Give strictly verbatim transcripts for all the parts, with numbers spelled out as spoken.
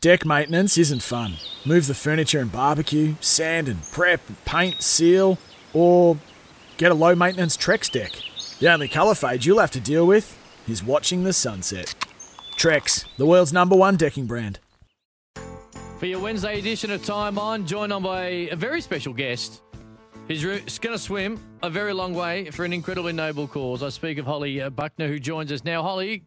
Deck maintenance isn't fun. Move the furniture and barbecue, sand and prep, paint, seal, or get a low-maintenance Trex deck. The only colour fade you'll have to deal with is watching the sunset. Trex, the world's number one decking brand. For your Wednesday edition of Time On, joined on by a very special guest. He's going to swim a very long way for an incredibly noble cause. I speak of Hollie Buerckner, who joins us now. Hollie,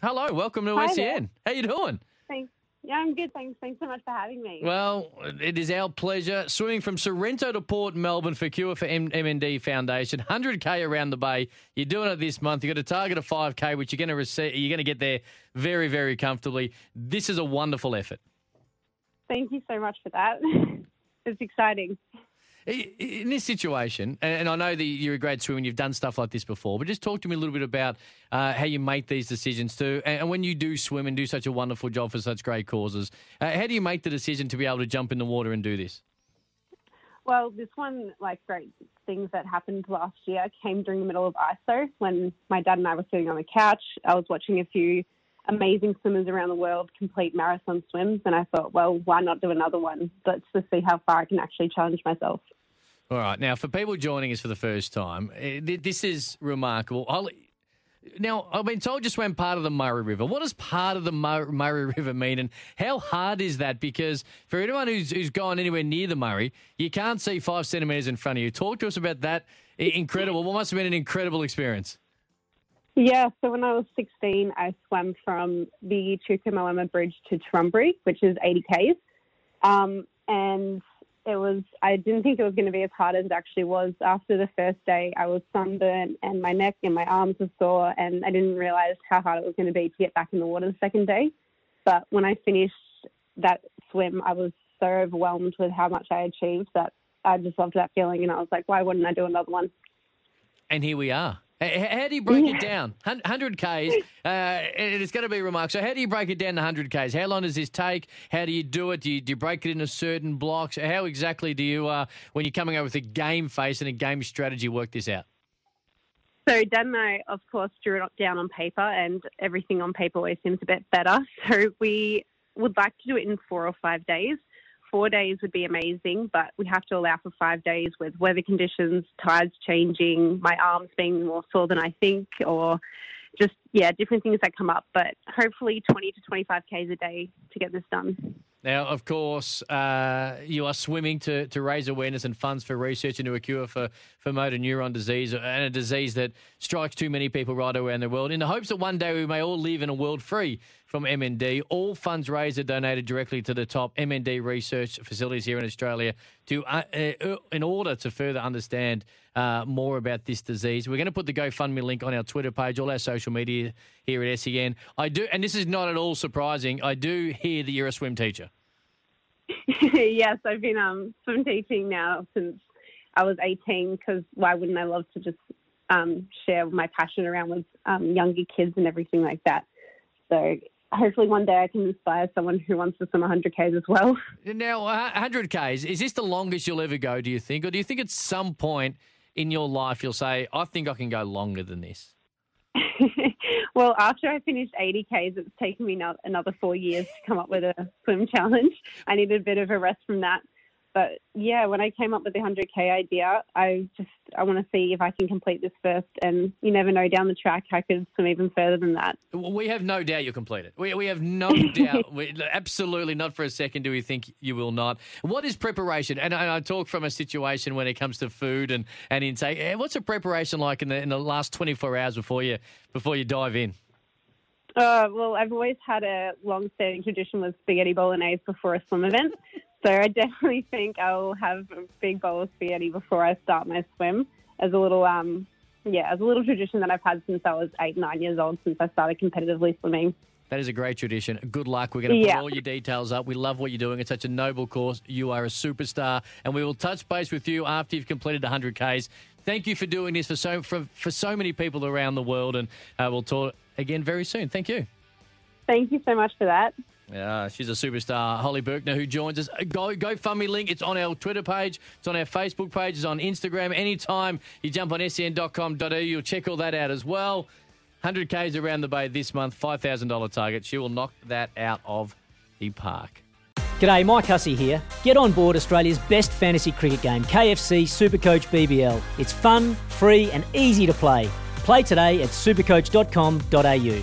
hello, welcome to Hi S E N. There. How you doing? Thanks. Yeah, I'm good, thanks. Thanks so much for having me. Well, it is our pleasure. Swimming from Sorrento to Port Melbourne for Cure for M N D Foundation, one hundred k around the bay. You're doing it this month. You've got a target of five k, which you're going to receive. You're going to get there very, very comfortably. This is a wonderful effort. Thank you so much for that. It's exciting. In this situation, and I know that you're a great swimmer and you've done stuff like this before, but just talk to me a little bit about uh, how you make these decisions too. And when you do swim and do such a wonderful job for such great causes, uh, how do you make the decision to be able to jump in the water and do this? Well, this one, like great things that happened last year came during the middle of I S O when my dad and I were sitting on the couch. I was watching a few amazing swimmers around the world complete marathon swims, and I thought, well, why not do another one? Let's just see how far I can actually challenge myself. All right. Now, for people joining us for the first time, this is remarkable. I'll, now, I've been told you swam part of the Murray River. What does part of the Murray River mean, and how hard is that? Because for anyone who's, who's gone anywhere near the Murray, you can't see five centimetres in front of you. Talk to us about that. Incredible. What must have been an incredible experience? Yeah, so when I was sixteen, I swam from the Chuka Moema Bridge to Trumbree, which is eighty k's. Um, and it was, I didn't think it was going to be as hard as it actually was. After the first day, I was sunburned and my neck and my arms were sore, and I didn't realise how hard it was going to be to get back in the water the second day. But when I finished that swim, I was so overwhelmed with how much I achieved that I just loved that feeling, and I was like, why wouldn't I do another one? And here we are. How do you break it down? one hundred k's, uh, and it's going to be remarkable. So how do you break it down to one hundred k's? How long does this take? How do you do it? Do you, do you break it into certain blocks? How exactly do you, uh, when you're coming up with a game face and a game strategy, work this out? So Dan and I, of course, drew it down on paper, and everything on paper always seems a bit better. So we would like to do it in four or five days. Four days would be amazing, but we have to allow for five days with weather conditions, tides changing, my arms being more sore than I think, or just, yeah, different things that come up. But hopefully twenty to twenty-five k's a day to get this done. Now, of course, uh, you are swimming to, to raise awareness and funds for research into a cure for, for motor neuron disease, and a disease that strikes too many people right around the world, in the hopes that one day we may all live in a world free from M N D. All funds raised are donated directly to the top M N D research facilities here in Australia to uh, uh, in order to further understand uh, more about this disease. We're going to put the GoFundMe link on our Twitter page, all our social media here at S E N. I do, and this is not at all surprising, I do hear that you're a swim teacher. Yes, I've been um, swim teaching now since I was eighteen, because why wouldn't I love to just um, share my passion around with um, younger kids and everything like that. So hopefully one day I can inspire someone who wants to swim one hundred k's as well. Now, one hundred k's, is this the longest you'll ever go, do you think? Or do you think at some point in your life you'll say, I think I can go longer than this? Well, after I finished eighty k's, it's taken me another four years to come up with a swim challenge. I needed a bit of a rest from that. But, yeah, when I came up with the one hundred k idea, I just I want to see if I can complete this first. And you never know, down the track, I could swim even further than that. We have no doubt you'll complete it. We, we have no doubt. We, absolutely not for a second do we think you will not. What is preparation? And, and I talk from a situation when it comes to food and, and intake. What's the preparation like in the, in the last twenty-four hours before you before you dive in? Uh, well, I've always had a long-standing tradition with spaghetti bolognese before a swim event. So I definitely think I'll have a big bowl of spaghetti before I start my swim, as a little, um, yeah, as a little tradition that I've had since I was eight, nine years old, since I started competitively swimming. That is a great tradition. Good luck. We're going to put yeah. all your details up. We love what you're doing. It's such a noble cause. You are a superstar, and we will touch base with you after you've completed one hundred k's. Thank you for doing this for so for, for so many people around the world, and uh, we'll talk again very soon. Thank you. Thank you so much for that. Yeah, she's a superstar, Hollie Buerckner, who joins us. Go GoFundMe link. It's on our Twitter page. It's on our Facebook page. It's on Instagram. Anytime you jump on S E N dot com dot A U, you'll check all that out as well. one hundred k's around the bay this month, five thousand dollars target. She will knock that out of the park. G'day, Mike Hussey here. Get on board Australia's best fantasy cricket game, K F C Supercoach B B L. It's fun, free and easy to play. Play today at supercoach dot com dot a u.